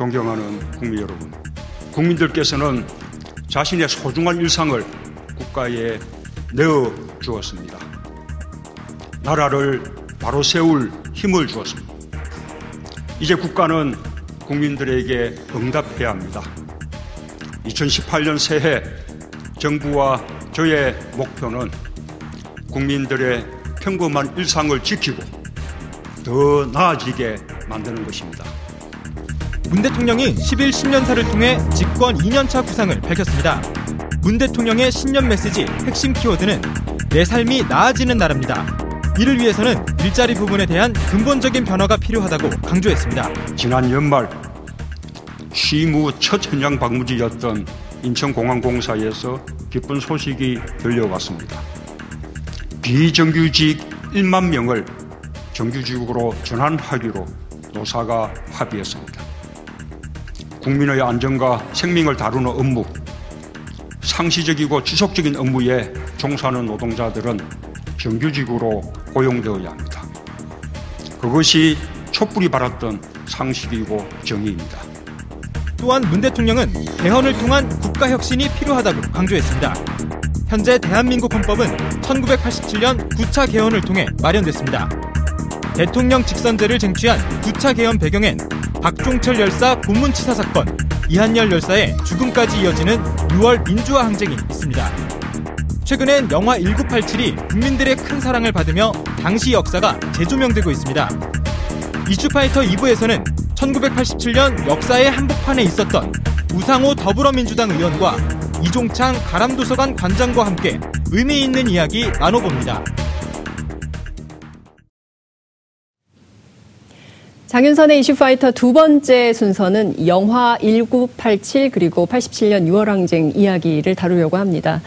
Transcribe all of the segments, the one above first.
존경하는 국민 여러분, 국민들께서는 자신의 소중한 일상을 국가에 내어 주었습니다. 나라를 바로 세울 힘을 주었습니다. 이제 국가는 국민들에게 응답해야 합니다. 2018년 새해 정부와 저의 목표는 국민들의 평범한 일상을 지키고 더 나아지게 만드는 것입니다. 문 대통령이 11, 10년사를 통해 집권 2년차 구상을 밝혔습니다. 문 대통령의 신년 메시지 핵심 키워드는 내 삶이 나아지는 나라입니다. 이를 위해서는 일자리 부분에 대한 근본적인 변화가 필요하다고 강조했습니다. 지난 연말 취임 후 첫 현장 방문지였던 인천공항공사에서 기쁜 소식이 들려왔습니다. 비정규직 1만 명을 정규직으로 전환하기로 노사가 합의했습니다. 국민의 안전과 생명을 다루는 업무, 상시적이고 지속적인 업무에 종사하는 노동자들은 정규직으로 고용되어야 합니다. 그것이 촛불이 바랐던 상식이고 정의입니다. 또한 문 대통령은 개헌을 통한 국가혁신이 필요하다고 강조했습니다. 현재 대한민국 헌법은 1987년 9차 개헌을 통해 마련됐습니다. 대통령 직선제를 쟁취한 9차 개헌 배경엔 박종철 열사 고문치사 사건, 이한열 열사의 죽음까지 이어지는 6월 민주화 항쟁이 있습니다. 최근엔 영화 1987이 국민들의 큰 사랑을 받으며 당시 역사가 재조명되고 있습니다. 이슈파이터 2부에서는 1987년 역사의 한복판에 있었던 우상호 더불어민주당 의원과 이종창 가람도서관 관장과 함께 의미 있는 이야기 나눠봅니다. 장윤선의 이슈파이터 두 번째 순서는 영화 1987 그리고 87년 6월 항쟁 이야기를 다루려고 합니다.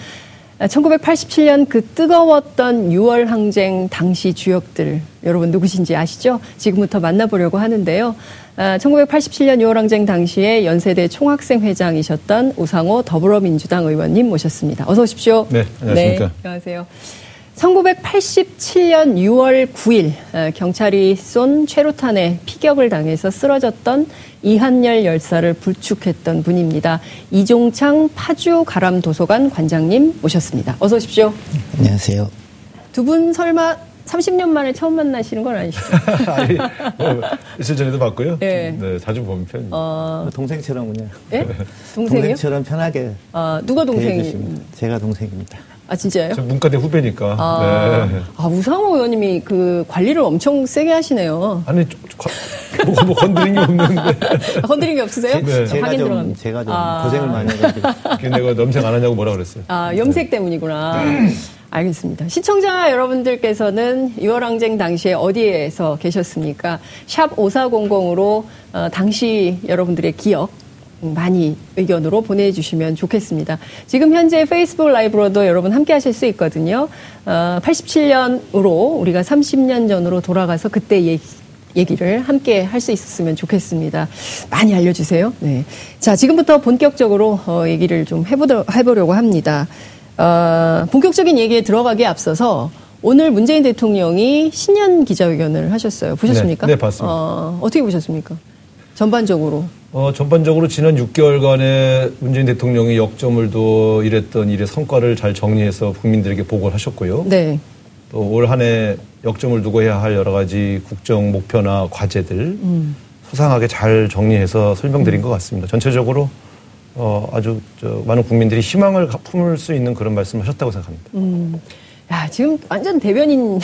1987년 그 뜨거웠던 6월 항쟁 당시 주역들, 여러분 누구신지 아시죠? 지금부터 만나보려고 하는데요. 1987년 6월 항쟁 당시에 연세대 총학생회장이셨던 우상호 더불어민주당 의원님 모셨습니다. 어서 오십시오. 네, 안녕하십니까. 네, 안녕하세요. 1987년 6월 9일 경찰이 쏜 최루탄에 피격을 당해서 쓰러졌던 이한열 열사를 불축했던 분입니다. 이종창 파주 가람도서관 관장님 모셨습니다. 어서 오십시오. 안녕하세요. 두 분 설마 30년 만에 처음 만나시는 건 아니시죠? 아니, 있을 전에도 봤고요. 네. 네, 자주 보는 편입니다. 동생처럼요. 예? 동생처럼 편하게. 아, 누가 동생이십니까? 제가 동생입니다. 아, 진짜요? 저 문과대 후배니까. 아, 네. 아, 우상호 의원님이 그 관리를 엄청 세게 하시네요. 아니, 뭐 건드린 게 없는데. 아, 건드린 게 없으세요? 네. 제가 좀 고생을 많이 해가지고. 내가 염색 안 하냐고 뭐라 그랬어요. 아, 염색 때문이구나. 알겠습니다. 시청자 여러분들께서는 6월 항쟁 당시에 어디에서 계셨습니까? 샵 5400으로 당시 여러분들의 기억 많이 의견으로 보내주시면 좋겠습니다. 지금 현재 페이스북 라이브로도 여러분 함께 하실 수 있거든요. 87년으로 우리가 30년 전으로 돌아가서 그때 얘기를 함께 할 수 있었으면 좋겠습니다. 많이 알려주세요. 네. 자, 지금부터 본격적으로 얘기를 좀 해보려고 합니다. 본격적인 얘기에 들어가기에 앞서서 오늘 문재인 대통령이 신년 기자회견을 하셨어요. 보셨습니까? 네, 봤습니다. 어떻게 보셨습니까? 전반적으로. 전반적으로 지난 6개월간의 문재인 대통령이 역점을 둬 일했던 일의 성과를 잘 정리해서 국민들에게 보고를 하셨고요. 네. 또 올 한 해 역점을 두고 해야 할 여러 가지 국정 목표나 과제들 소상하게 잘 정리해서 설명드린 것 같습니다. 전체적으로 아주 많은 국민들이 희망을 품을 수 있는 그런 말씀을 하셨다고 생각합니다. 야, 지금 완전 대변인.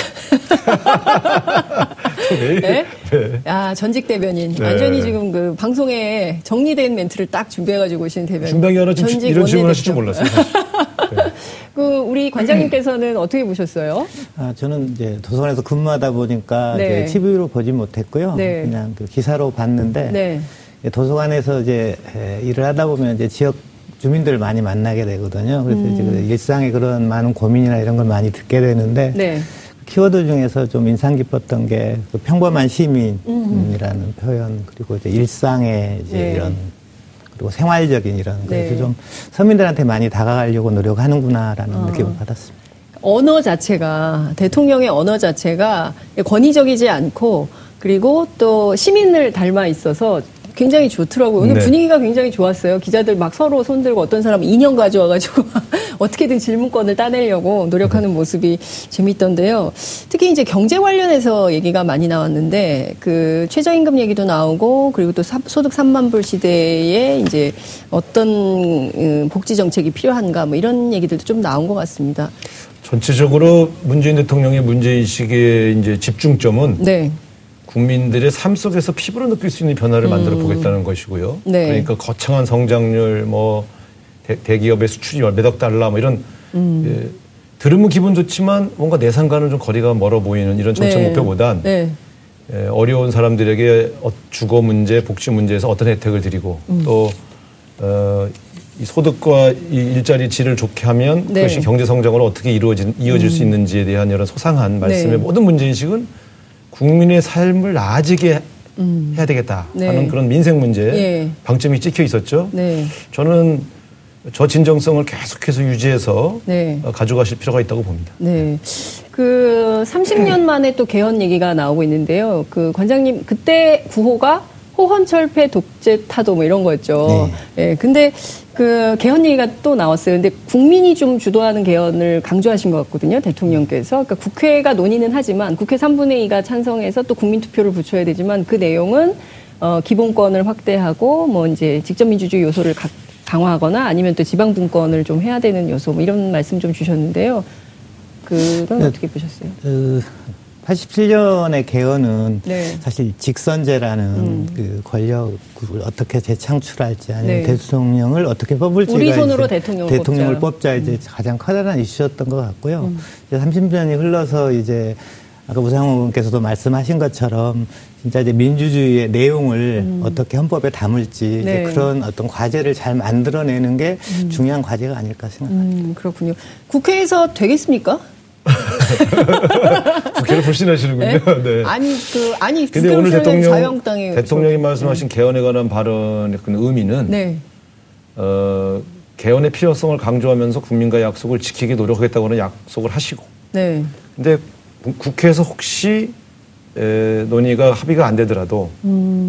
네? 네. 야, 전직 대변인. 네. 완전히 지금 그 방송에 정리된 멘트를 딱 준비해가지고 오신 대변인. 준비하느라 이런 질문을 하실 줄 몰랐어요. 네. 우리 관장님께서는 어떻게 보셨어요? 아, 저는 이제 도서관에서 근무하다 보니까 네. 이제 TV로 보지 못했고요. 네. 그냥 그 기사로 봤는데 네. 도서관에서 이제 일을 하다 보면 이제 지역 주민들 많이 만나게 되거든요. 그래서 일상의 그런 많은 고민이나 이런 걸 많이 듣게 되는데 네. 키워드 중에서 좀 인상 깊었던 게 그 평범한 시민이라는 표현, 그리고 이제 일상의 이제 네. 이런, 그리고 생활적인 이런, 그래서 네. 좀 서민들한테 많이 다가가려고 노력하는구나라는 느낌을 받았습니다. 언어 자체가, 대통령의 언어 자체가 권위적이지 않고, 그리고 또 시민을 닮아 있어서 굉장히 좋더라고요. 오늘 네. 분위기가 굉장히 좋았어요. 기자들 막 서로 손들고 어떤 사람은 인형 가져와가지고 어떻게든 질문권을 따내려고 노력하는 모습이 재밌던데요. 특히 이제 경제 관련해서 얘기가 많이 나왔는데 그 최저임금 얘기도 나오고 그리고 또 소득 3만 불 시대에 이제 어떤 복지 정책이 필요한가 뭐 이런 얘기들도 좀 나온 것 같습니다. 전체적으로 문재인 대통령의 문제인식의 이제 집중점은 네. 국민들의 삶 속에서 피부로 느낄 수 있는 변화를 만들어 보겠다는 것이고요. 네. 그러니까 거창한 성장률, 뭐 대기업의 수출이 몇억 달러 뭐 이런 예, 들으면 기분 좋지만 뭔가 내상과는 좀 거리가 멀어 보이는 이런 정책 네. 목표보단 네. 예, 어려운 사람들에게 주거 문제, 복지 문제에서 어떤 혜택을 드리고 또 이 소득과 이 일자리 질을 좋게 하면 네. 그것이 경제 성장으로 어떻게 이어질 수 있는지에 대한 이런 소상한 말씀의 네. 모든 문제인식은 국민의 삶을 나아지게 해야 되겠다 네. 하는 그런 민생 문제에 예. 방점이 찍혀 있었죠. 네. 저는 저 진정성을 계속해서 유지해서 네. 가져가실 필요가 있다고 봅니다. 네. 그 30년 만에 또 개헌 얘기가 나오고 있는데요. 그 관장님 그때 구호가 호헌철폐 독재 타도 뭐 이런 거였죠. 네. 예. 근데 그 개헌 얘기가 또 나왔어요. 근데 국민이 좀 주도하는 개헌을 강조하신 것 같거든요. 대통령께서. 그러니까 국회가 논의는 하지만 국회 3분의 2가 찬성해서 또 국민투표를 붙여야 되지만 그 내용은 기본권을 확대하고 뭐 이제 직접 민주주의 요소를 강화하거나 아니면 또 지방분권을 좀 해야 되는 요소 뭐 이런 말씀 좀 주셨는데요. 그건 어떻게 보셨어요? 87년의 개헌은 네. 사실 직선제라는 그 권력을 어떻게 재창출할지 아니면 네. 대통령을 어떻게 뽑을지가 우리 손으로 대통령을 뽑자 이제 가장 커다란 이슈였던 것 같고요. 이제 30년이 흘러서 이제 아까 우상호 분께서도 말씀하신 것처럼 진짜 이제 민주주의의 내용을 어떻게 헌법에 담을지 네. 이제 그런 어떤 과제를 잘 만들어내는 게 중요한 과제가 아닐까 생각합니다. 그렇군요. 국회에서 되겠습니까? 국회를 불신하시는군요. 네? 네. 아니 근데 오늘 대통령이 말씀하신 개헌에 관한 발언의 그 의미는 네. 개헌의 필요성을 강조하면서 국민과의 약속을 지키기 노력하겠다고는 약속을 하시고. 네. 근데 국회에서 혹시 논의가 합의가 안 되더라도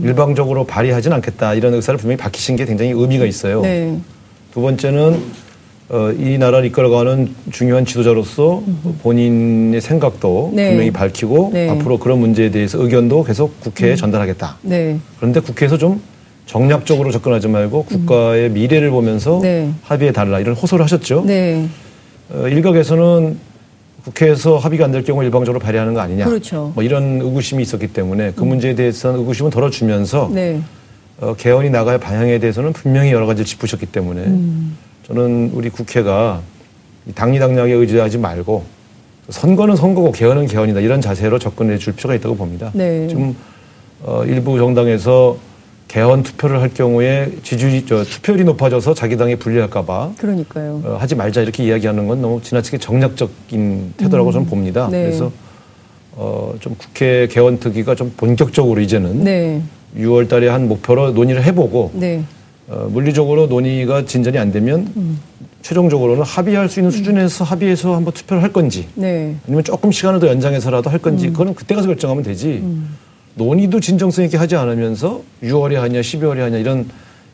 일방적으로 발의하진 않겠다 이런 의사를 분명히 밝히신 게 굉장히 의미가 있어요. 네. 두 번째는. 이 나라를 이끌어가는 중요한 지도자로서 본인의 생각도 네. 분명히 밝히고 네. 앞으로 그런 문제에 대해서 의견도 계속 국회에 전달하겠다. 네. 그런데 국회에서 좀 정략적으로 접근하지 말고 국가의 미래를 보면서 네. 합의해달라 이런 호소를 하셨죠. 네. 일각에서는 국회에서 합의가 안 될 경우 일방적으로 발의하는 거 아니냐. 그렇죠. 뭐 이런 의구심이 있었기 때문에 그 문제에 대해서는 의구심은 덜어주면서 네. 개헌이 나갈 방향에 대해서는 분명히 여러 가지를 짚으셨기 때문에 저는 우리 국회가 당리당략에 의지하지 말고 선거는 선거고 개헌은 개헌이다 이런 자세로 접근해 줄 필요가 있다고 봅니다. 네. 지금 일부 정당에서 개헌 투표를 할 경우에 지지율이 투표율이 높아져서 자기 당에 불리할까 봐 그러니까요. 하지 말자 이렇게 이야기하는 건 너무 지나치게 정략적인 태도라고 저는 봅니다. 네. 그래서 좀 국회 개헌 특위가 좀 본격적으로 이제는 네. 6월 달에 한 목표로 논의를 해보고 네. 물리적으로 논의가 진전이 안 되면 최종적으로는 합의할 수 있는 수준에서 합의해서 한번 투표를 할 건지 네. 아니면 조금 시간을 더 연장해서라도 할 건지 그거는 그때 가서 결정하면 되지 논의도 진정성 있게 하지 않으면서 6월에 하냐 12월에 하냐 이런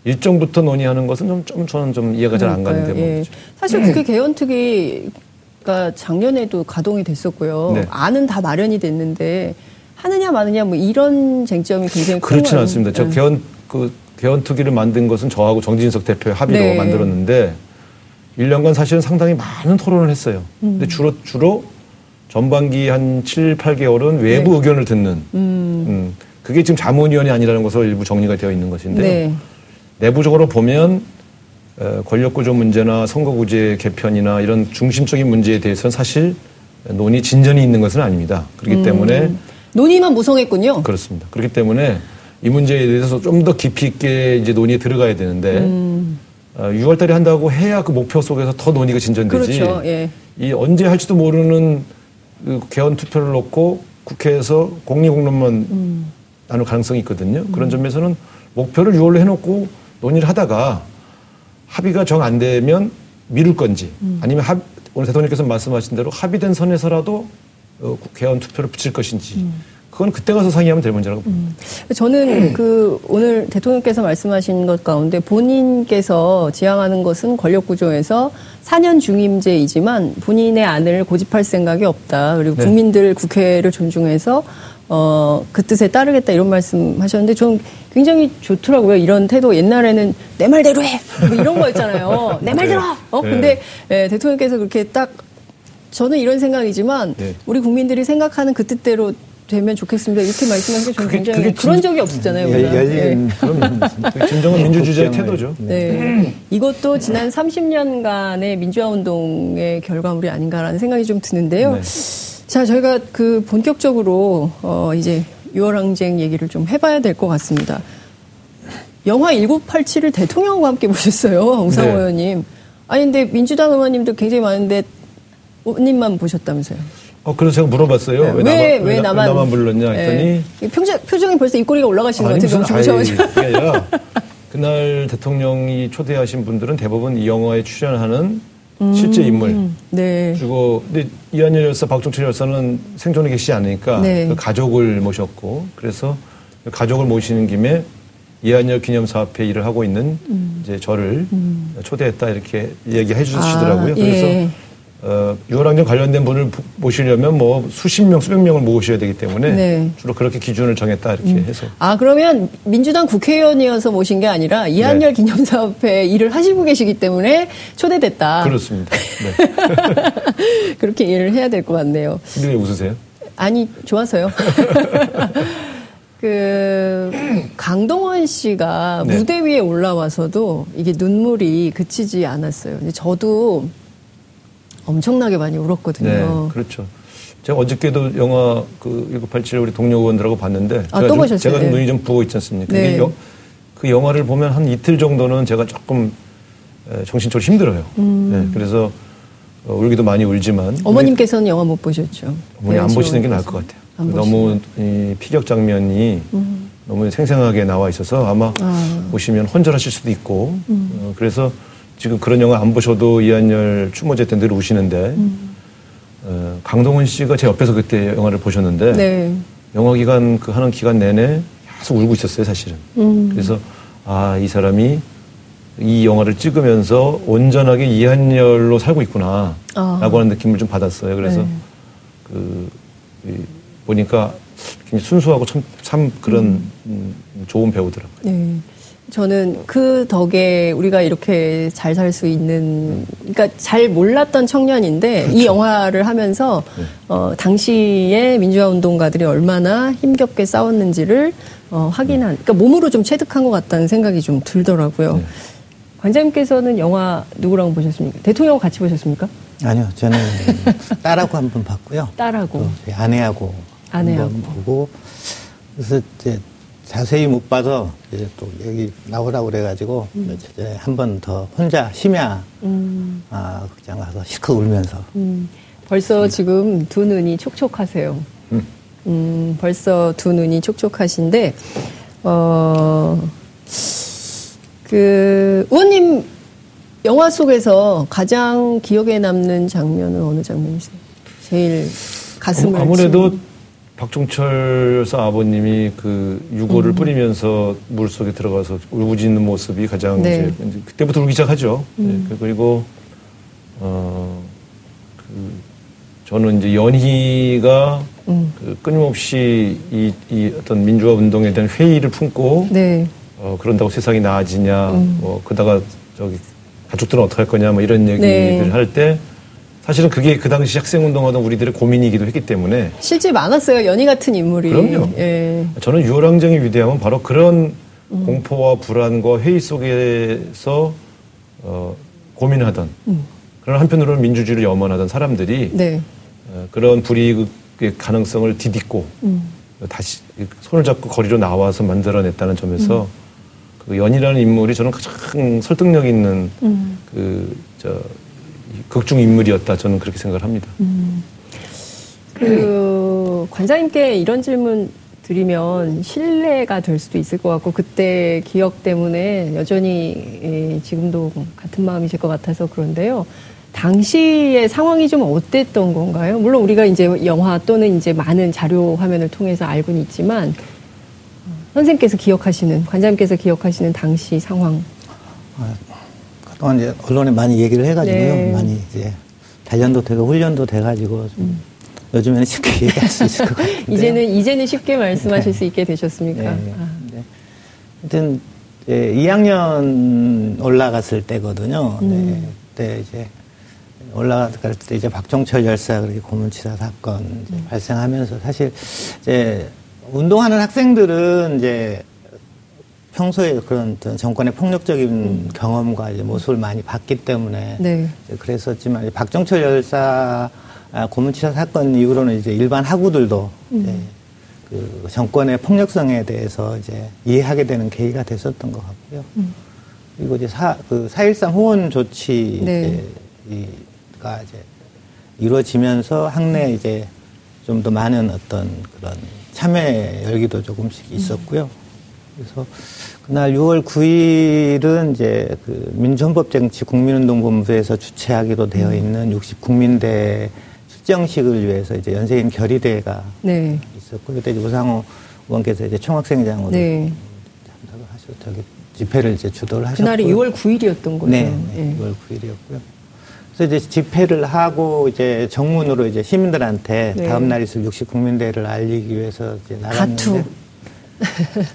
일정부터 논의하는 것은 저는 좀 이해가 잘 안 가는 대목이죠. 예. 사실 국회 개헌특위가 작년에도 가동이 됐었고요. 네. 안은 다 마련이 됐는데 하느냐 마느냐 뭐 이런 쟁점이 굉장히 그렇지는 않습니다. 저 개헌특위를 만든 것은 저하고 정진석 대표의 합의로 네. 만들었는데 1년간 사실은 상당히 많은 토론을 했어요. 근데 주로 전반기 한 7, 8개월은 외부 네. 의견을 듣는 그게 지금 자문위원이 아니라는 것으로 일부 정리가 되어 있는 것인데요. 네. 내부적으로 보면 권력구조 문제나 선거구제 개편이나 이런 중심적인 문제에 대해서는 사실 논의 진전이 있는 것은 아닙니다. 그렇기 때문에 논의만 무성했군요. 그렇습니다. 그렇기 때문에 이 문제에 대해서 좀 더 깊이 있게 이제 논의에 들어가야 되는데 6월 달에 한다고 해야 그 목표 속에서 더 논의가 진전되지. 그렇죠. 예. 이 언제 할지도 모르는 그 개헌 투표를 놓고 국회에서 공론만 나눌 가능성이 있거든요. 그런 점에서는 목표를 6월로 해놓고 논의를 하다가 합의가 정 안 되면 미룰 건지 아니면 오늘 대통령께서 말씀하신 대로 합의된 선에서라도 개헌 투표를 붙일 것인지 그건 그때 가서 상의하면 될 문제라고 봅니다. 저는 그 오늘 대통령께서 말씀하신 것 가운데 본인께서 지향하는 것은 권력구조에서 4년 중임제이지만 본인의 안을 고집할 생각이 없다. 그리고 네. 국민들 국회를 존중해서 그 뜻에 따르겠다 이런 말씀 하셨는데 좀 굉장히 좋더라고요. 이런 태도 옛날에는 내 말대로 해! 뭐 이런 거였잖아요. 내 말대로! 네. 근데 네, 대통령께서 그렇게 딱 저는 이런 생각이지만 네. 우리 국민들이 생각하는 그 뜻대로 되면 좋겠습니다. 이렇게 말씀하신 게 저는 굉장히 그런 적이 없었잖아요. 열린 네. 진정한 민주주의의 태도죠. 네. 이것도 지난 30년간의 민주화 운동의 결과물이 아닌가라는 생각이 좀 드는데요. 네. 자, 저희가 그 본격적으로 이제 6월 항쟁 얘기를 좀 해봐야 될 것 같습니다. 영화 1987을 대통령과 함께 보셨어요, 우상호 네. 의원님. 아니 근데 민주당 의원님도 굉장히 많은데 의원님만 보셨다면서요? 그래서 제가 물어봤어요. 네. 왜 나만 불렀냐 했더니 네. 표정이 벌써 입꼬리가 올라가시는 것 같아요. 그날 대통령이 초대하신 분들은 대부분 이 영화에 출연하는 실제 인물. 네. 그리고 근데 이한열 열사, 박종철 열사는 생존에 계시지 않으니까 네. 그 가족을 모셨고 그래서 가족을 모시는 김에 이한열 기념사업회 일을 하고 있는 이제 저를 초대했다 이렇게 얘기해 주시더라고요. 그래서 예. 6월 항쟁 관련된 분을 모시려면 뭐 수십 명, 수백 명을 모으셔야 되기 때문에 네. 주로 그렇게 기준을 정했다 이렇게 해서. 그러면 민주당 국회의원이어서 모신 게 아니라 이한열 네. 기념사업회 일을 하시고 계시기 때문에 초대됐다. 그렇습니다. 네. 그렇게 이해를 해야 될 것 같네요. 근데 왜 웃으세요? 아니, 좋아서요. 강동원 씨가 네. 무대 위에 올라와서도 이게 눈물이 그치지 않았어요. 근데 저도 엄청나게 많이 울었거든요. 네, 그렇죠. 제가 어저께도 영화 1987 우리 동료 의원들하고 봤는데 제가 또 보셨어요? 제가 네. 눈이 좀 부어 있지 않습니까? 네. 그 영화를 보면 한 이틀 정도는 제가 조금 정신적으로 힘들어요. 네, 그래서 울기도 많이 울지만 어머님께서는 영화 못 보셨죠? 어머니 안 보시는 게 나을 것 같아요. 너무 이 피격 장면이 너무 생생하게 나와 있어서 아마 보시면 혼절하실 수도 있고 그래서 지금 그런 영화 안 보셔도 이한열 추모제 때 늘 우시는데 강동원 씨가 제 옆에서 그때 영화를 보셨는데 네. 영화 기간 하는 기간 내내 계속 울고 있었어요 사실은. 그래서 이 사람이 이 영화를 찍으면서 온전하게 이한열로 살고 있구나라고 하는 느낌을 좀 받았어요. 그래서 네. 보니까 굉장히 순수하고 참 그런 좋은 배우더라고요. 네. 저는 그 덕에 우리가 이렇게 잘 살 수 있는, 그러니까 잘 몰랐던 청년인데 그렇죠. 이 영화를 하면서 네. 당시에 민주화 운동가들이 얼마나 힘겹게 싸웠는지를 확인한, 그러니까 몸으로 좀 체득한 것 같다는 생각이 좀 들더라고요. 네. 관장님께서는 영화 누구랑 보셨습니까? 대통령하고 같이 보셨습니까? 아니요, 저는 딸하고 한 번 봤고요. 딸하고 아내하고 한 번 보고 그래서 이제. 자세히 못 봐서 이제 또 여기 나오라고 그래가지고 한 번 더 혼자 심야 극장 가서 시크 울면서 벌써 지금 두 눈이 촉촉하세요. 벌써 두 눈이 촉촉하신데 의원님 영화 속에서 가장 기억에 남는 장면은 어느 장면이세요? 제일 가슴을 아무래도 박종철 열사 아버님이 유골을 뿌리면서 물 속에 들어가서 울부짖는 모습이 가장 네. 이제 그때부터 울기 시작하죠. 네. 그리고 저는 이제 연희가 끊임없이 이 어떤 민주화 운동에 대한 회의를 품고 네. 그런다고 세상이 나아지냐, 뭐 그러다가 저기 가족들은 어떻게 할 거냐, 뭐 이런 얘기를 네. 할 때. 사실은 그게 그 당시 학생운동하던 우리들의 고민이기도 했기 때문에 실제 많았어요. 연희 같은 인물이. 그럼요. 예. 저는 6월 항쟁의 위대함은 바로 그런 공포와 불안과 회의 속에서 고민하던 그런 한편으로는 민주주의를 염원하던 사람들이 네. 그런 불이익의 가능성을 디딛고 다시 손을 잡고 거리로 나와서 만들어냈다는 점에서 그 연희라는 인물이 저는 가장 설득력 있는 극중 인물이었다. 저는 그렇게 생각을 합니다. 관장님께 이런 질문 드리면 신뢰가 될 수도 있을 것 같고 그때 기억 때문에 여전히 지금도 같은 마음이실 것 같아서 그런데요. 당시의 상황이 좀 어땠던 건가요? 물론 우리가 이제 영화 또는 이제 많은 자료 화면을 통해서 알고는 있지만 선생님께서 기억하시는, 관장님께서 기억하시는 당시 상황. 그동안 이제 언론에 많이 얘기를 해가지고요. 네. 많이 이제 단련도 되고 훈련도 돼가지고 좀 요즘에는 쉽게 얘기할 수 있을 것 같은데. 이제는 쉽게 말씀하실 네. 수 있게 되셨습니까? 네. 네. 아. 네. 하여튼 예, 2학년 올라갔을 때거든요. 네. 그때 이제 올라갈 때 이제 박종철 열사 그렇게 고문치사 사건 이제 발생하면서 사실 이제 운동하는 학생들은 이제 평소에 그런 정권의 폭력적인 경험과 이제 모습을 많이 봤기 때문에 네. 그랬었지만 박종철 열사 고문치사 사건 이후로는 이제 일반 학우들도 이제 그 정권의 폭력성에 대해서 이제 이해하게 되는 계기가 됐었던 것 같고요. 그리고 이제 그 4.13 호원 조치 네. 이가 이제 이루어지면서 학내에 이제 좀 더 많은 어떤 그런 참여 열기도 조금씩 있었고요. 그래서 그날 6월 9일은 이제 그 민주헌법쟁취 국민운동본부에서 주최하기로 되어 있는 60국민대 출정식을 위해서 이제 연세인 결의대회가 네. 있었고, 그때 이제 우상호 의원께서 이제 총학생장으로 네. 참석을 하셔서 집회를 이제 주도를 하셨고. 그날이 6월 9일이었던 거죠. 네, 네. 6월 9일이었고요. 그래서 이제 집회를 하고 이제 정문으로 이제 시민들한테 네. 다음 날 있을 60국민대회를 알리기 위해서 이제 나갔는데.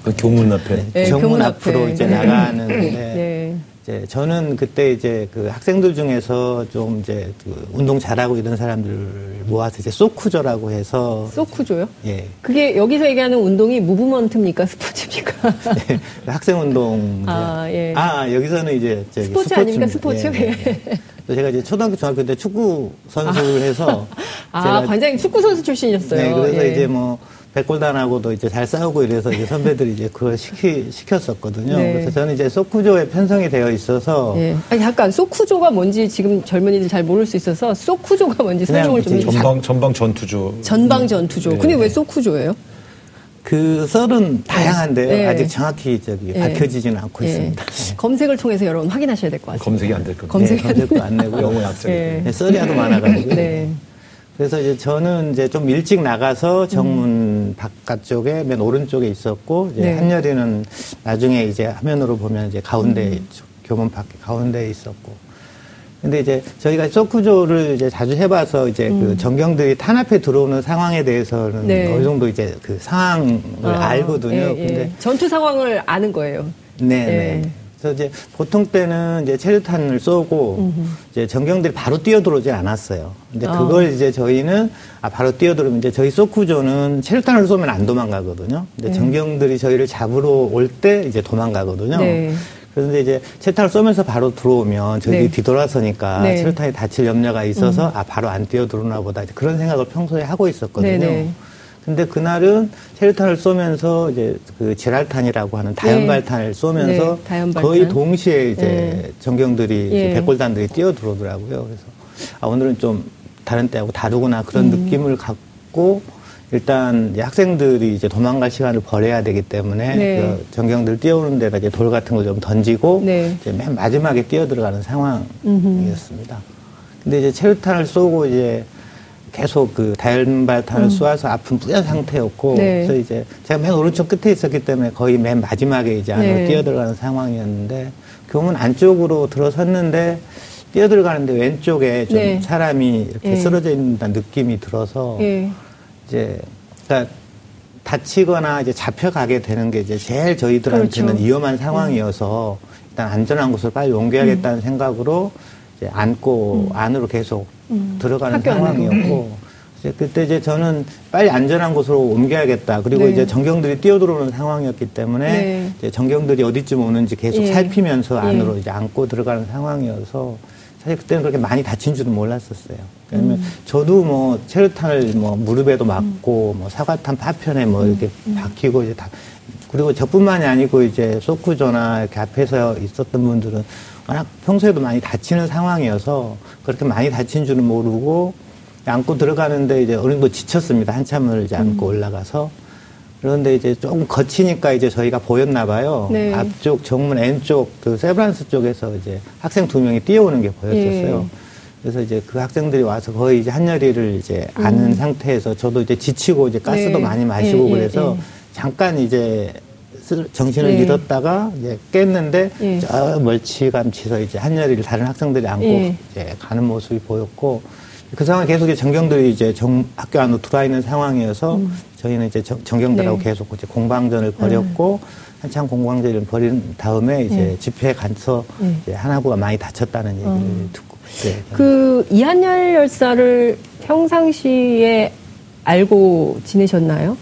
그 교문 앞에. 네, 교문 앞으로 이제 네. 나가는데. 네. 이제 저는 그때 이제 그 학생들 중에서 좀 이제 그 운동 잘하고 이런 사람들을 모아서 이제 소쿠조라고 해서. 소쿠조요? 예. 그게 여기서 얘기하는 운동이 무브먼트입니까? 스포츠입니까? 네, 학생 운동. 아, 예. 아, 여기서는 이제 스포츠 아닙니까? 스포츠? 예, 예. 예. 제가 이제 초등학교, 중학교 때 축구 선수를 해서. 아, 제가 관장님 축구 선수 출신이셨어요. 네, 그래서 예. 이제 뭐. 백골단하고도 이제 잘 싸우고 이래서 이제 선배들이 이제 그걸 시켰었거든요. 네. 그래서 저는 이제 소쿠조에 편성이 되어 있어서. 네. 아니, 약간 소쿠조가 뭔지 지금 젊은이들 잘 모를 수 있어서 소쿠조가 뭔지 설명을 좀 해주세요. 전방 전투조. 전방 전투조. 네. 근데 왜 소쿠조예요? 그 썰은 다양한데요. 네. 아직 정확히 저기 네. 밝혀지지는 않고 네. 있습니다. 네. 검색을 통해서 여러분 확인하셔야 될 것 같아요. 검색이 안 될 겁니다. 검색도 안 되고 영어 약속이. 네. 썰이 하도 많아가지고. 네. 그래서 이제 저는 이제 좀 일찍 나가서 정문 바깥쪽에 맨 오른쪽에 있었고 이제 네. 한열이는 나중에 이제 화면으로 보면 이제 가운데 교문 밖에 가운데에 있었고. 근데 이제 저희가 소쿠조를 이제 자주 해봐서 이제 그 전경들이 탄압해 들어오는 상황에 대해서는 네. 어느 정도 이제 그 상황을 알거든요. 예, 예. 근데 전투 상황을 아는 거예요. 네. 예. 네. 그래서 이제 보통 때는 이제 체류탄을 쏘고 이제 전경들이 바로 뛰어들어오지 않았어요. 근데 그걸 이제 저희는 바로 뛰어들으면 이제 저희 소쿠조는 체류탄을 쏘면 안 도망가거든요. 근데 네. 전경들이 저희를 잡으러 올 때 이제 도망가거든요. 네. 그런데 이제 체류탄을 쏘면서 바로 들어오면 저희들이 네. 뒤돌아서니까 네. 체류탄이 다칠 염려가 있어서 바로 안 뛰어들어오나 보다 이제 그런 생각을 평소에 하고 있었거든요. 네. 근데 그날은 체류탄을 쏘면서 이제 그 지랄탄이라고 하는 다연발탄을 네. 쏘면서 네, 다연발탄. 거의 동시에 이제 네. 전경들이 네. 이제 백골단들이 뛰어들어오더라고요. 그래서 아, 오늘은 좀 다른 때하고 다르구나 그런 느낌을 갖고 일단 이제 학생들이 이제 도망갈 시간을 벌여야 되기 때문에 네. 그 전경들 뛰어오는 데다 이제 돌 같은 걸 좀 던지고 네. 이제 맨 마지막에 뛰어들어가는 상황이었습니다. 근데 이제 체류탄을 쏘고 이제 계속 그 다연발탄을 쏘아서 아픈 뿌연 상태였고, 네. 그래서 이제 제가 맨 오른쪽 끝에 있었기 때문에 거의 맨 마지막에 이제 안으로 네. 뛰어들어가는 상황이었는데, 교문 안쪽으로 들어섰는데, 뛰어들어가는데 왼쪽에 좀 네. 사람이 이렇게 네. 쓰러져 있는 느낌이 들어서, 네. 이제, 그러니까 다치거나 이제 잡혀가게 되는 게 이제 제일 저희들한테는 그렇죠. 위험한 상황이어서, 일단 안전한 곳으로 빨리 옮겨야겠다는 생각으로, 이제 안고 안으로 계속 들어가는 상황이었고, 이제 그때 이제 저는 빨리 안전한 곳으로 옮겨야겠다. 그리고 네. 이제 전경들이 뛰어들어오는 상황이었기 때문에 네. 이제 전경들이 어디쯤 오는지 계속 예. 살피면서 안으로 예. 이제 안고 들어가는 상황이어서 사실 그때는 그렇게 많이 다친 줄은 몰랐었어요. 왜냐면 저도 뭐 체류탄을 뭐 무릎에도 맞고 뭐 사과탄 파편에 뭐 이렇게 박히고 이제 다 그리고 저뿐만이 아니고 이제 소쿠조나 이렇게 앞에서 있었던 분들은 워낙 평소에도 많이 다치는 상황이어서 그렇게 많이 다친 줄은 모르고 안고 들어가는데 이제 어느 정도 지쳤습니다. 한참을 이제 안고 올라가서. 그런데 이제 조금 거치니까 이제 저희가 보였나 봐요. 네. 앞쪽 정문 N쪽 그 세브란스 쪽에서 이제 학생 2명이 뛰어오는 게 보였었어요. 예. 그래서 이제 그 학생들이 와서 거의 이제 한열이를 이제 아는 상태에서 저도 이제 지치고 이제 가스도 많이 마시고 그래서 잠깐 이제 정신을 잃었다가 이제 깼는데 저 멀찌감치서 이제 한열이를 다른 학생들이 안고 이제 가는 모습이 보였고 그 상황 계속 이제 전경들이 이제 학교 안으로 들어와 있는 상황이어서 저희는 이제 전경들하고 계속 이제 공방전을 벌였고 한창 공방전을 벌인 다음에 이제 집회에 가서 이제 한 학우가 많이 다쳤다는 얘기를 듣고 그 이한열 열사를 평상시에 알고 지내셨나요?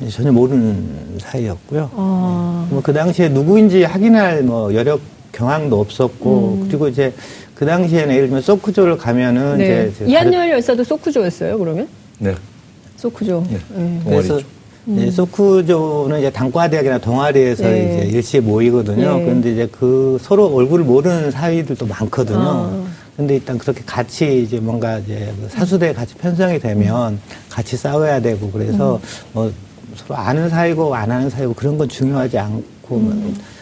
아니, 전혀 모르는 사이였고요. 아. 뭐 그 당시에 누구인지 확인할 뭐 여력 경황도 없었고 그리고 이제 그 당시에는 예를 들면 소크조를 가면은 이제 이한열 열사도 소크조였어요, 그러면? 네. 소크조. 네. 그래서 이제 소크조는 이제 단과대학이나 동아리에서 이제 일시에 모이거든요. 그런데 이제 그 서로 얼굴을 모르는 사이들도 많거든요. 근데 일단 그렇게 같이 이제 뭔가 이제 사수대에 같이 편성이 되면 같이 싸워야 되고 그래서 뭐 서로 아는 사이고 안 아는 사이고 그런 건 중요하지 않고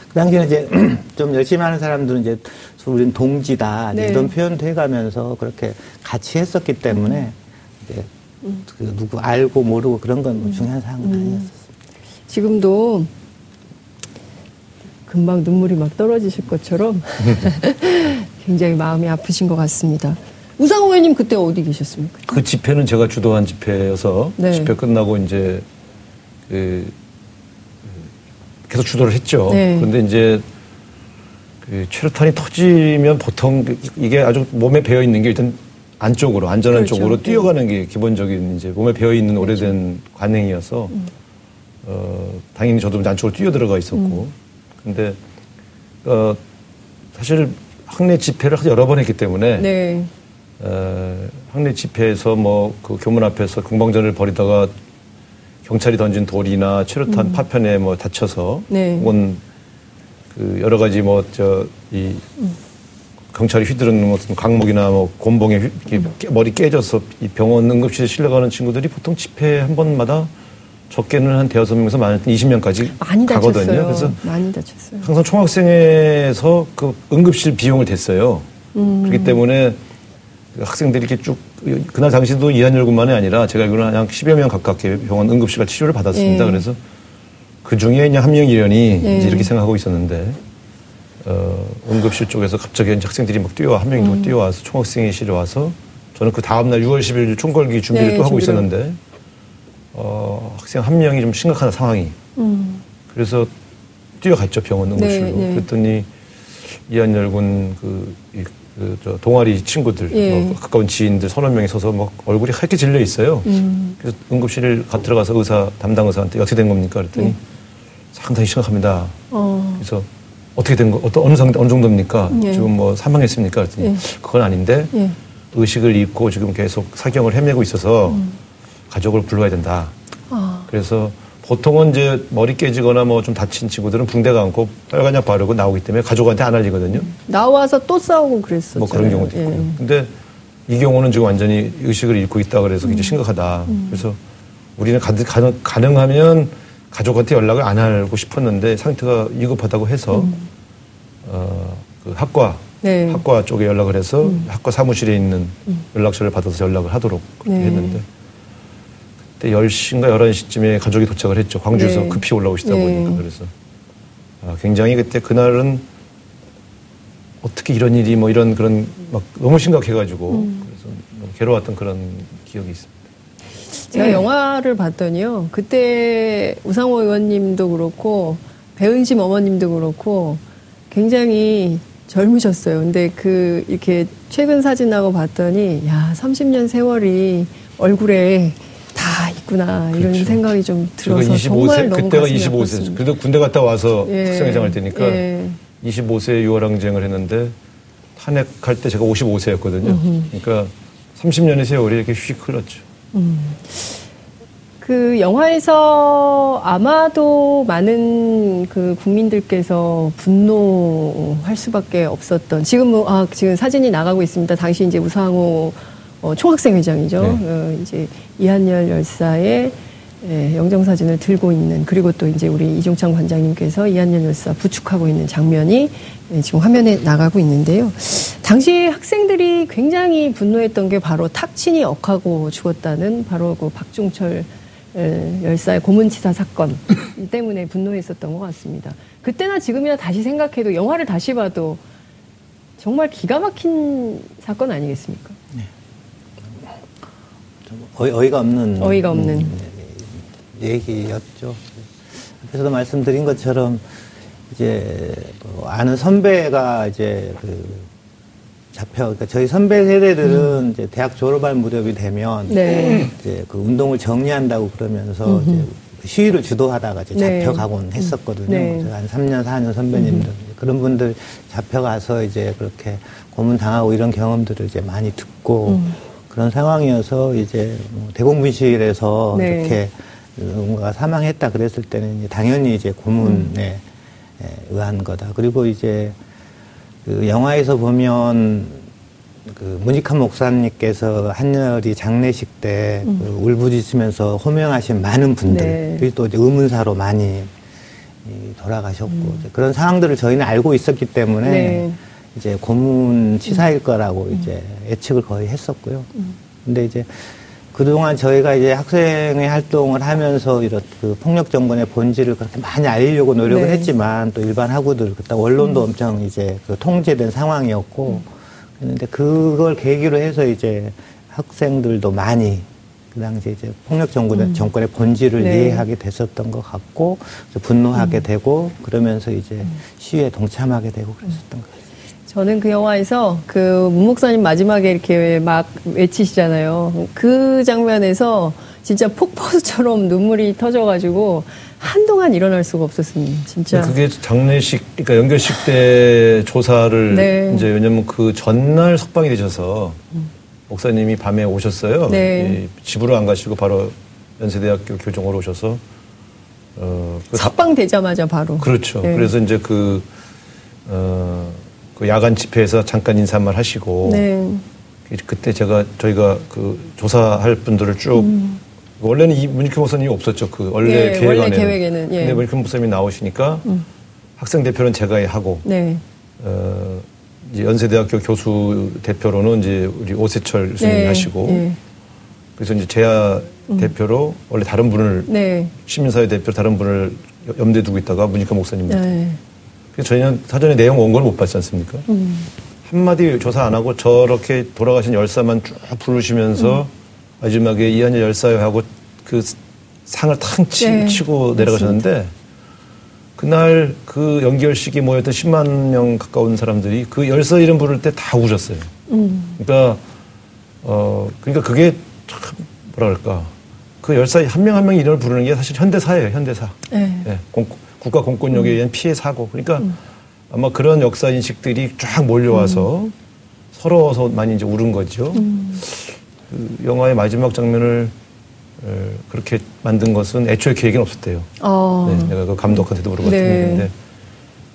그 당시에는 이제 좀 열심히 하는 사람들은 이제 우리는 동지다 이런 표현도 해가면서 그렇게 같이 했었기 때문에 이제 그 누구 알고 모르고 그런 건 뭐 중요한 사항은 아니었습니다. 지금도 금방 눈물이 막 떨어지실 것처럼 굉장히 마음이 아프신 것 같습니다. 우상호 의원님 그때 어디 계셨습니까? 그 집회는 제가 주도한 집회여서 집회 끝나고 이제 계속 주도를 했죠. 그런데 이제 그 최루탄이 터지면 보통 이게 아주 몸에 배어 있는 게 일단 안쪽으로 안전한 쪽으로 뛰어가는 게 기본적인 이제 몸에 배어 있는 오래된 관행이어서 당연히 저도 안쪽으로 뛰어 들어가 있었고 근데 사실 학내 집회를 여러 번 했기 때문에 학내 집회에서 뭐 그 교문 앞에서 공방전을 벌이다가 경찰이 던진 돌이나 최루탄 파편에 뭐 다쳐서 혹은 그 여러 가지 뭐 저 이 경찰이 휘두르는 무슨 강목이나 뭐 곤봉에 머리 깨져서 이 병원 응급실에 실려가는 친구들이 보통 집회 한 번마다 적게는 한 대여섯 명에서 많을 때 20명까지 많이 가거든요. 다쳤어요. 그래서 많이 다쳤어요. 항상 총학생회에서 그 응급실 비용을 댔어요. 그렇기 때문에 학생들이 이렇게 쭉 그날 당시도 이한열 군만이 아니라 제가 알기로는 한 10여 명 가깝게 병원 응급실과 치료를 받았습니다. 그래서 그 중에 그냥 한 명 일련이 이렇게 생각하고 있었는데 응급실 쪽에서 갑자기 학생들이 막 뛰어와 한 명이 뛰어와서 총학생이 실어와서 저는 그 다음날 6월 10일 총궐기 준비를 또 하고 있었는데 학생 한 명이 좀 심각한 상황이 그래서 뛰어갔죠 병원 응급실로. 그랬더니 이한열 군 그 동아리 친구들 뭐 가까운 지인들 서너 명이 서서 막 얼굴이 하얗게 질려 있어요. 그래서 응급실을 들어가서 의사 담당 의사한테 어떻게 된 겁니까? 그랬더니 상당히 심각합니다. 그래서 어떻게 된 거 어느 정도입니까? 지금 뭐 사망했습니까? 그랬더니 그건 아닌데 의식을 잃고 지금 계속 사경을 헤매고 있어서 가족을 불러야 된다. 그래서 보통은 이제 머리 깨지거나 뭐 좀 다친 친구들은 붕대 감고 빨간약 바르고 나오기 때문에 가족한테 안 알리거든요. 나와서 또 싸우고 그랬었죠. 뭐 그런 경우도 있고요. 근데 이 경우는 지금 완전히 의식을 잃고 있다 그래서 굉장히 심각하다. 그래서 우리는 가능하면 가족한테 연락을 안 하고 싶었는데 상태가 위급하다고 해서 그 학과 쪽에 연락을 해서 학과 사무실에 있는 연락처를 받아서 연락을 하도록 그렇게 했는데 10시인가 11시쯤에 가족이 도착을 했죠. 광주에서 급히 올라오시다 보니까. 그래서 굉장히 그때 그날은 어떻게 이런 일이 뭐 이런 그런 막 너무 심각해가지고 그래서 너무 괴로웠던 그런 기억이 있습니다. 제가 영화를 봤더니요. 그때 우상호 의원님도 그렇고 배은심 어머님도 그렇고 굉장히 젊으셨어요. 근데 그 이렇게 최근 사진하고 봤더니 30년 세월이 얼굴에 다 있구나 이런 생각이 좀 들어서 정말 너무 그때가 25세죠. 그래도 군대 갔다 와서 특성회장할 때니까 25세에 6월 항쟁을 했는데 탄핵할 때 제가 55세였거든요. 그러니까 30년의 세월이 이렇게 휙 흘렀죠. 그 영화에서 아마도 많은 그 국민들께서 분노할 수밖에 없었던 지금 뭐 지금 사진이 나가고 있습니다. 당시 이제 우상호 총학생회장이죠. 이제 이한열 열사의 예, 영정사진을 들고 있는, 그리고 또 이제 우리 이종창 관장님께서 이한열 열사 부축하고 있는 장면이 예, 지금 화면에 나가고 있는데요. 당시 학생들이 굉장히 분노했던 게 바로 탁친이 억하고 죽었다는 바로 그 박종철 열사의 고문치사 사건 때문에 분노했었던 것 같습니다. 그때나 지금이나 다시 생각해도, 영화를 다시 봐도 정말 기가 막힌 사건 아니겠습니까? 네. 어이가 없는 얘기였죠. 앞에서도 말씀드린 것처럼 이제 아는 선배가 이제 그러니까 저희 선배 세대들은 이제 대학 졸업할 무렵이 되면 네. 이제 그 운동을 정리한다고 그러면서 이제 시위를 주도하다가 이제 잡혀가곤 했었거든요. 네. 한 3년, 4년 선배님들 그런 분들 잡혀가서 이제 그렇게 고문당하고 이런 경험들을 이제 많이 듣고 그런 상황이어서 이제 대공분실에서 네. 이렇게 누군가가 사망했다 그랬을 때는 당연히 이제 고문에 의한 거다. 그리고 이제 그 영화에서 보면 그 문익환 목사님께서 한열이 장례식 때 그 울부짖으면서 호명하신 많은 분들이 네. 또 이제 의문사로 많이 돌아가셨고 그런 상황들을 저희는 알고 있었기 때문에 네. 이제 고문 치사일 거라고 이제 예측을 거의 했었고요. 근데 이제 그동안 저희가 이제 학생의 활동을 하면서 이런 그 폭력 정권의 본질을 그렇게 많이 알리려고 노력을 네. 했지만 또 일반 학우들, 그다음 언론도 엄청 이제 그 통제된 상황이었고 그런데 그걸 계기로 해서 이제 학생들도 많이 그 당시 이제 폭력 정권의 본질을 네. 이해하게 됐었던 것 같고 분노하게 되고 그러면서 이제 시위에 동참하게 되고 그랬었던 것 같아요. 저는 그 영화에서 그 문 목사님 마지막에 이렇게 막 외치시잖아요. 그 장면에서 진짜 폭포수처럼 눈물이 터져가지고 한동안 일어날 수가 없었습니다. 진짜. 그게 장례식, 그러니까 연결식 때 조사를 네. 이제 왜냐면 그 전날 석방이 되셔서 목사님이 밤에 오셨어요. 네. 집으로 안 가시고 바로 연세대학교 교정으로 오셔서 석방되자마자 바로. 그렇죠. 네. 그래서 이제 그 야간 집회에서 잠깐 인사말 하시고 네. 그때 저희가 그 조사할 분들을 쭉 원래는 이 문익환 목사님이 없었죠. 그 원래, 예, 계획 원래 계획에는. 예. 근데 문익환 목사님이 나오시니까 학생 대표는 제가 하고 네. 이제 연세대학교 교수 대표로는 이제 우리 오세철 교수님이 네. 하시고 네. 그래서 이제 제야 대표로 원래 다른 분을 네. 시민사회 대표 다른 분을 염두에 두고 있다가 문익환 목사님. 네. 그래서 저희는 사전에 내용 온 걸 못 봤지 않습니까? 한마디 조사 안 하고 저렇게 돌아가신 열사만 쭉 부르시면서 마지막에 이한열 열사요 하고 그 상을 탕 치고 네, 내려가셨는데 맞습니다. 그날 그 연결식이 모였던 10만 명 가까운 사람들이 그 열사 이름 부를 때 다 우셨어요. 그러니까 그러니까 그게 참 뭐랄까 그 열사 한 명 한 명 이름을 부르는 게 사실 현대사예요. 현대사. 네. 네, 국가 공권력에 의한 피해 사고. 그러니까 아마 그런 역사 인식들이 쫙 몰려와서 서러워서 많이 이제 울은 거죠. 그 영화의 마지막 장면을 그렇게 만든 것은 애초에 계획은 없었대요. 네, 내가 그 감독한테도 물어봤던 얘기인데 네.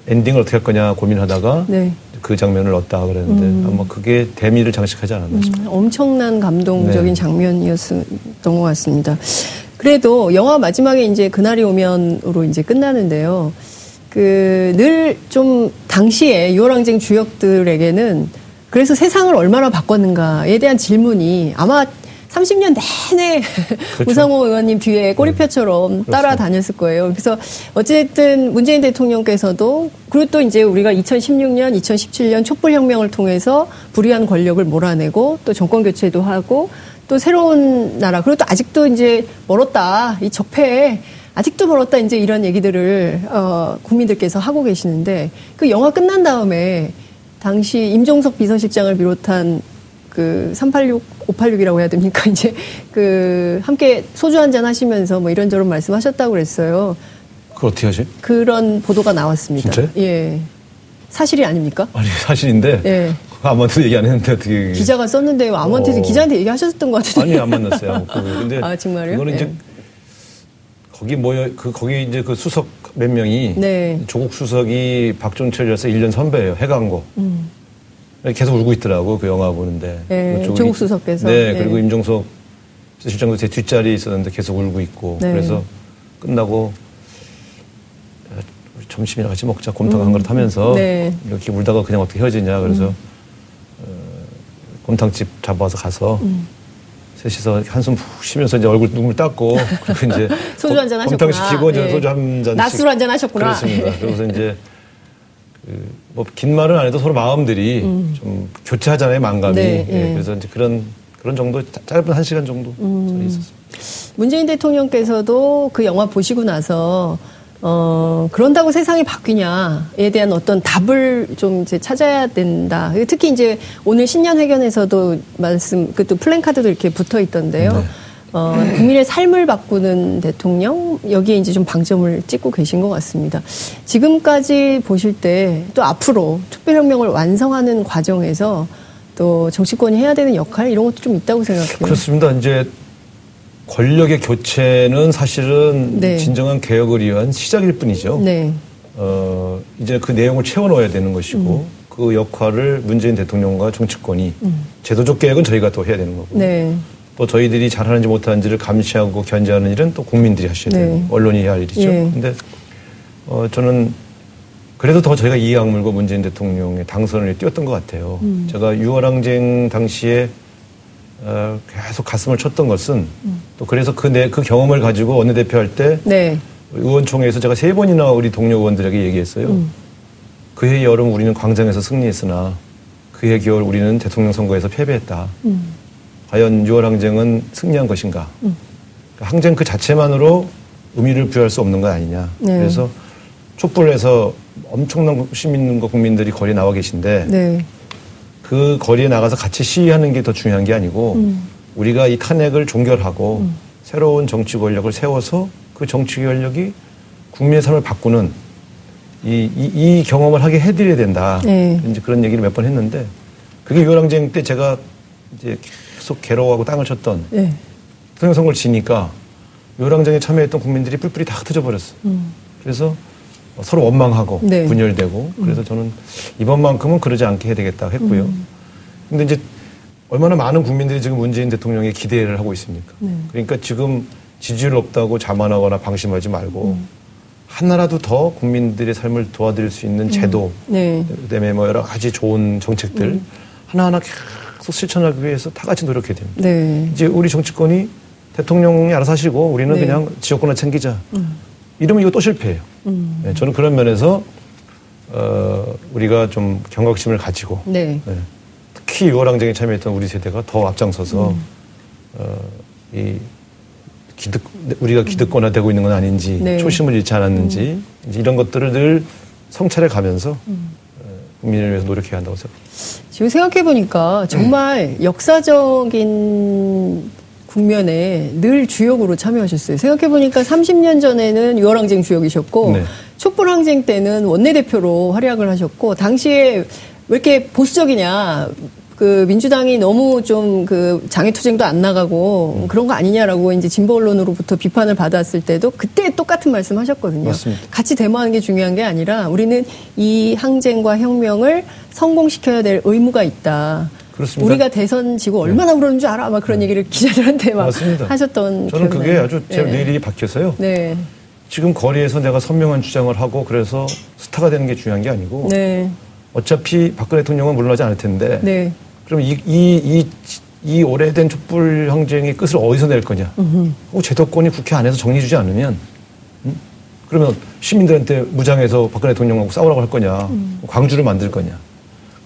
엔딩을 어떻게 할 거냐 고민하다가 네. 그 장면을 넣었다 그랬는데 아마 그게 대미를 장식하지 않았나 싶어요. 엄청난 감동적인 네. 장면이었던 것 같습니다. 그래도 영화 마지막에 이제 그날이 오면으로 이제 끝나는데요. 그 늘 좀 당시에 6.25 항쟁 주역들에게는 그래서 세상을 얼마나 바꿨는가에 대한 질문이 아마 30년 내내 그렇죠. 우상호 의원님 뒤에 꼬리표처럼 그렇죠. 따라다녔을 거예요. 그래서 어쨌든 문재인 대통령께서도 그리고 또 이제 우리가 2016년, 2017년 촛불혁명을 통해서 불의한 권력을 몰아내고 또 정권교체도 하고 또 새로운 나라 그리고 또 아직도 이제 멀었다. 이 적폐 아직도 멀었다. 이제 이런 얘기들을 국민들께서 하고 계시는데 그 영화 끝난 다음에 당시 임종석 비서실장을 비롯한 그 386, 586이라고 해야 됩니까? 이제 그 함께 소주 한잔 하시면서 뭐 이런저런 말씀하셨다고 그랬어요. 그걸 어떻게 하지? 그런 보도가 나왔습니다. 진짜요? 예. 사실이 아닙니까? 아니, 사실인데. 예. 아무한테도 얘기 안 했는데 어떻게 기자가 썼는데 아무한테도 기자한테 얘기하셨던 것 같은데. 아니, 안 만났어요. 근데 아, 정말요? 그거는 예. 이제 거기 거기 이제 그 수석 몇 명이 네. 조국 수석이 박종철 열사 1년 선배예요. 해강고. 계속 울고 있더라고 그 영화 보는데. 네, 조국 수석께서. 네, 그리고 임종석 실장도 제 뒷자리에 있었는데 계속 울고 있고 네. 그래서 끝나고 점심이나 같이 먹자 곰탕 한 그릇 하면서 네. 이렇게 울다가 그냥 어떻게 헤어지냐 그래서 곰탕집 잡아서 가서 셋이서 한숨 푹 쉬면서 이제 얼굴 눈물 닦고 그리고 이제 소주 한잔 하셨구나. 곰탕 시키고 네. 소주 한 잔 낮술 한잔 하셨구나. 그렇습니다. 그래서 이제 그 뭐 긴 말은 안 해도 서로 마음들이 좀 교체하잖아요 만감이. 네. 예. 네. 그래서 이제 그런 정도 짧은 1시간 정도 있었습니다. 문재인 대통령께서도 그 영화 보시고 나서 그런다고 세상이 바뀌냐에 대한 어떤 답을 좀 이제 찾아야 된다. 특히 이제 오늘 신년 회견에서도 또 플랜카드도 이렇게 붙어 있던데요. 네. 국민의 삶을 바꾸는 대통령, 여기에 이제 좀 방점을 찍고 계신 것 같습니다. 지금까지 보실 때 또 앞으로 촛불혁명을 완성하는 과정에서 또 정치권이 해야 되는 역할 이런 것도 좀 있다고 생각해요. 그렇습니다. 이제 권력의 교체는 사실은 네. 진정한 개혁을 위한 시작일 뿐이죠. 네. 이제 그 내용을 채워넣어야 되는 것이고 그 역할을 문재인 대통령과 정치권이 제도적 개혁은 저희가 또 해야 되는 거고 네. 또 저희들이 잘하는지 못하는지를 감시하고 견제하는 일은 또 국민들이 하셔야 네. 되고 언론이 해야 할 일이죠. 그런데 네. 저는 그래도 더 저희가 이 악물고 문재인 대통령의 당선을 띄웠던 것 같아요. 제가 6월 항쟁 당시에 계속 가슴을 쳤던 것은 또 그래서 그 경험을 가지고 원내대표할 때 네. 의원총회에서 제가 3번이나 우리 동료 의원들에게 얘기했어요. 그해 여름 우리는 광장에서 승리했으나 그해 겨울 우리는 대통령 선거에서 패배했다. 과연 6월 항쟁은 승리한 것인가? 항쟁 그 자체만으로 의미를 부여할 수 없는 것 아니냐. 네. 그래서 촛불에서 엄청난 시민과 국민들이 거리에 나와 계신데 네. 그 거리에 나가서 같이 시위하는 게 더 중요한 게 아니고 우리가 이 탄핵을 종결하고 새로운 정치 권력을 세워서 그 정치 권력이 국민의 삶을 바꾸는 이 경험을 하게 해드려야 된다. 네. 이제 그런 얘기를 몇 번 했는데 그게 6월 항쟁 때 제가 이제 계속 괴로워하고 땅을 쳤던 네. 대통령 선거를 지니까 6월 항쟁에 참여했던 국민들이 뿔뿔이 다 흩어져 버렸어. 그래서 서로 원망하고 네. 분열되고 그래서 저는 이번만큼은 그러지 않게 해야 되겠다 했고요. 근데 이제 얼마나 많은 국민들이 지금 문재인 대통령에 기대를 하고 있습니까? 네. 그러니까 지금 지지율 없다고 자만하거나 방심하지 말고 하나라도 더 국민들의 삶을 도와드릴 수 있는 제도 네. 그다음에 뭐 여러 가지 좋은 정책들 하나하나 계속 실천하기 위해서 다 같이 노력해야 됩니다. 네. 이제 우리 정치권이 대통령이 알아서 하시고 우리는 네. 그냥 지역구나 챙기자. 이러면 이거 또 실패해요. 네, 저는 그런 면에서 우리가 좀 경각심을 가지고 네. 네, 특히 6월 항쟁에 참여했던 우리 세대가 더 앞장서서 우리가 기득권화 되고 있는 건 아닌지 네. 초심을 잃지 않았는지 이제 이런 것들을 늘 성찰해 가면서 국민을 위해서 노력해야 한다고 생각합니다. 지금 생각해보니까 정말 역사적인 국면에 늘 주역으로 참여하셨어요. 생각해보니까 30년 전에는 6월 항쟁 주역이셨고 네. 촛불 항쟁 때는 원내대표로 활약을 하셨고 당시에 왜 이렇게 보수적이냐 그 민주당이 너무 좀 그 장외투쟁도 안 나가고 그런 거 아니냐라고 이제 진보 언론으로부터 비판을 받았을 때도 그때 똑같은 말씀하셨거든요. 맞습니다. 같이 데모하는 게 중요한 게 아니라 우리는 이 항쟁과 혁명을 성공시켜야 될 의무가 있다. 그렇습니다. 우리가 대선 지고 얼마나 네. 그러는 줄 알아? 막 그런 얘기를 기자들한테 막 맞습니다. 하셨던. 저는 그게 나요. 아주 제 뇌리에 네. 박혔어요. 네. 지금 거리에서 내가 선명한 주장을 하고 그래서 스타가 되는 게 중요한 게 아니고 네. 어차피 박근혜 대통령은 물러나지 않을 텐데 네. 그럼 이 오래된 촛불 항쟁의 끝을 어디서 낼 거냐? 제도권이 국회 안에서 정리해주지 않으면 그러면 시민들한테 무장해서 박근혜 대통령하고 싸우라고 할 거냐? 광주를 만들 거냐?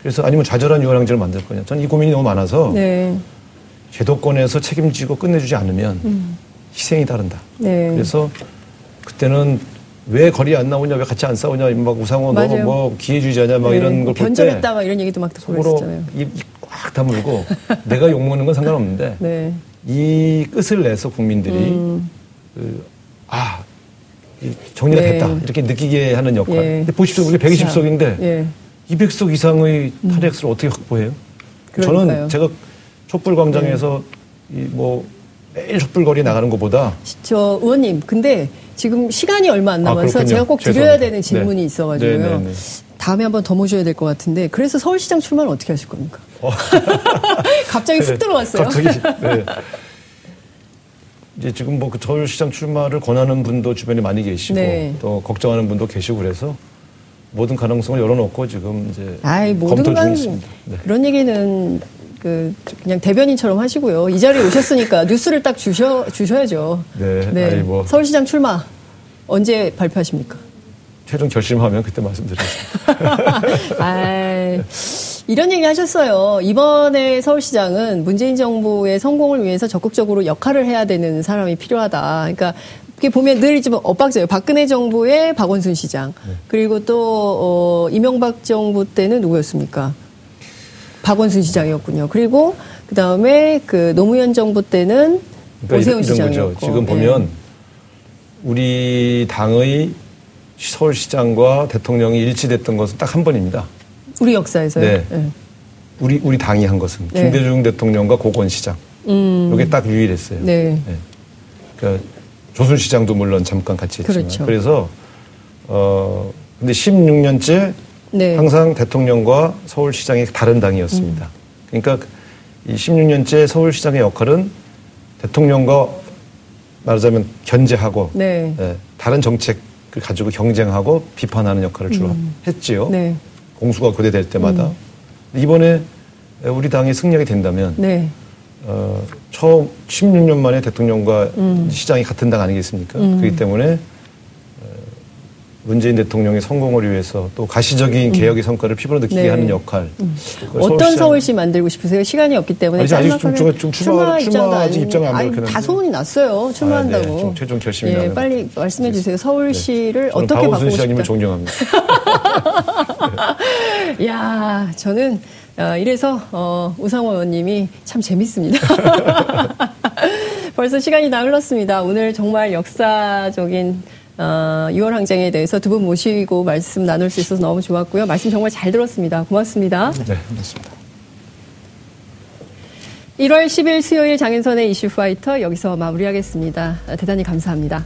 그래서 아니면 좌절한 6월 항쟁을 만들 거냐. 저는 이 고민이 너무 많아서 네. 제도권에서 책임지고 끝내주지 않으면 희생이 따른다. 네. 그래서 그때는 왜 거리에 안 나오냐, 왜 같이 안 싸우냐, 막 우상호 너 뭐 기회주의자냐, 막 네. 이런 걸 볼 때 변절했다, 막 이런 얘기도 막 듣고 그랬었잖아요. 입 꽉 다물고 내가 욕먹는 건 상관없는데 네. 이 끝을 내서 국민들이 정리가 네. 됐다 이렇게 느끼게 하는 역할. 네. 근데 보십시오, 우리 120석인데. 네. 200석 이상의 탄핵수를 어떻게 확보해요? 그러니까요. 저는 제가 촛불광장에서 네. 뭐 매일 촛불거리에 나가는 것보다 저 의원님 근데 지금 시간이 얼마 안 남아서 제가 꼭 드려야 되는 질문이 네. 있어가지고요. 네. 다음에 한번 더 모셔야 될 것 같은데 그래서 서울시장 출마는 어떻게 하실 겁니까? 갑자기 네. 훅 들어왔어요. 갑자기. 네. 이제 지금 뭐 그 서울시장 출마를 권하는 분도 주변에 많이 계시고 네. 또 걱정하는 분도 계시고 그래서 모든 가능성을 열어놓고 지금 이제 검토 중입니다. 네. 그런 얘기는 그냥 대변인처럼 하시고요. 이 자리에 오셨으니까 뉴스를 딱 주셔야죠. 네. 네. 서울시장 출마 언제 발표하십니까? 최종 결심하면 그때 말씀드리겠습니다. 이런 얘기 하셨어요. 이번에 서울시장은 문재인 정부의 성공을 위해서 적극적으로 역할을 해야 되는 사람이 필요하다. 그러니까 이게 보면 늘 지금 엇박자예요. 박근혜 정부의 박원순 시장. 네. 그리고 또 이명박 정부 때는 누구였습니까? 박원순 시장이었군요. 그리고 그다음에 그 노무현 정부 때는 그러니까 오세훈 시장이었고. 지금 보면 네. 우리 당의 서울시장과 대통령이 일치됐던 것은 딱 한 번입니다. 우리 역사에서요? 네. 네. 우리 당이 한 것은 네. 김대중 대통령과 고건 시장. 이게 딱 유일했어요. 네. 네. 그러니까 조순 시장도 물론 잠깐 같이 했지만. 그렇죠. 그래서 근데 16년째 네. 항상 대통령과 서울시장이 다른 당이었습니다. 그러니까 이 16년째 서울시장의 역할은 대통령과 말하자면 견제하고 네. 네. 다른 정책을 가지고 경쟁하고 비판하는 역할을 주로 했지요. 네. 공수가 교대될 때마다. 이번에 우리 당이 승리하게 된다면 네. 처음 16년 만에 대통령과 시장이 같은 당 아니겠습니까? 그렇기 때문에 문재인 대통령의 성공을 위해서 또 가시적인 개혁의 성과를 피부로 느끼게 네. 하는 역할. 어떤 서울시 만들고 싶으세요? 시간이 없기 때문에. 아직 좀 출마 아직 입장이 안 밝혀놨는데. 다 소문이 났어요. 출마한다고. 네. 좀 최종 결심이 나는. 빨리 말씀해 주세요. 서울시를 네. 어떻게 바꾸고 싶다. 박원순 시장님을 존경합니다. 네. 이야, 저는 이래서 우상호 의원님이 참 재밌습니다. 벌써 시간이 다 흘렀습니다. 오늘 정말 역사적인 6월 항쟁에 대해서 두 분 모시고 말씀 나눌 수 있어서 너무 좋았고요. 말씀 정말 잘 들었습니다. 고맙습니다. 네, 고맙습니다. 1월 10일 수요일 장윤선의 이슈 파이터 여기서 마무리하겠습니다. 대단히 감사합니다.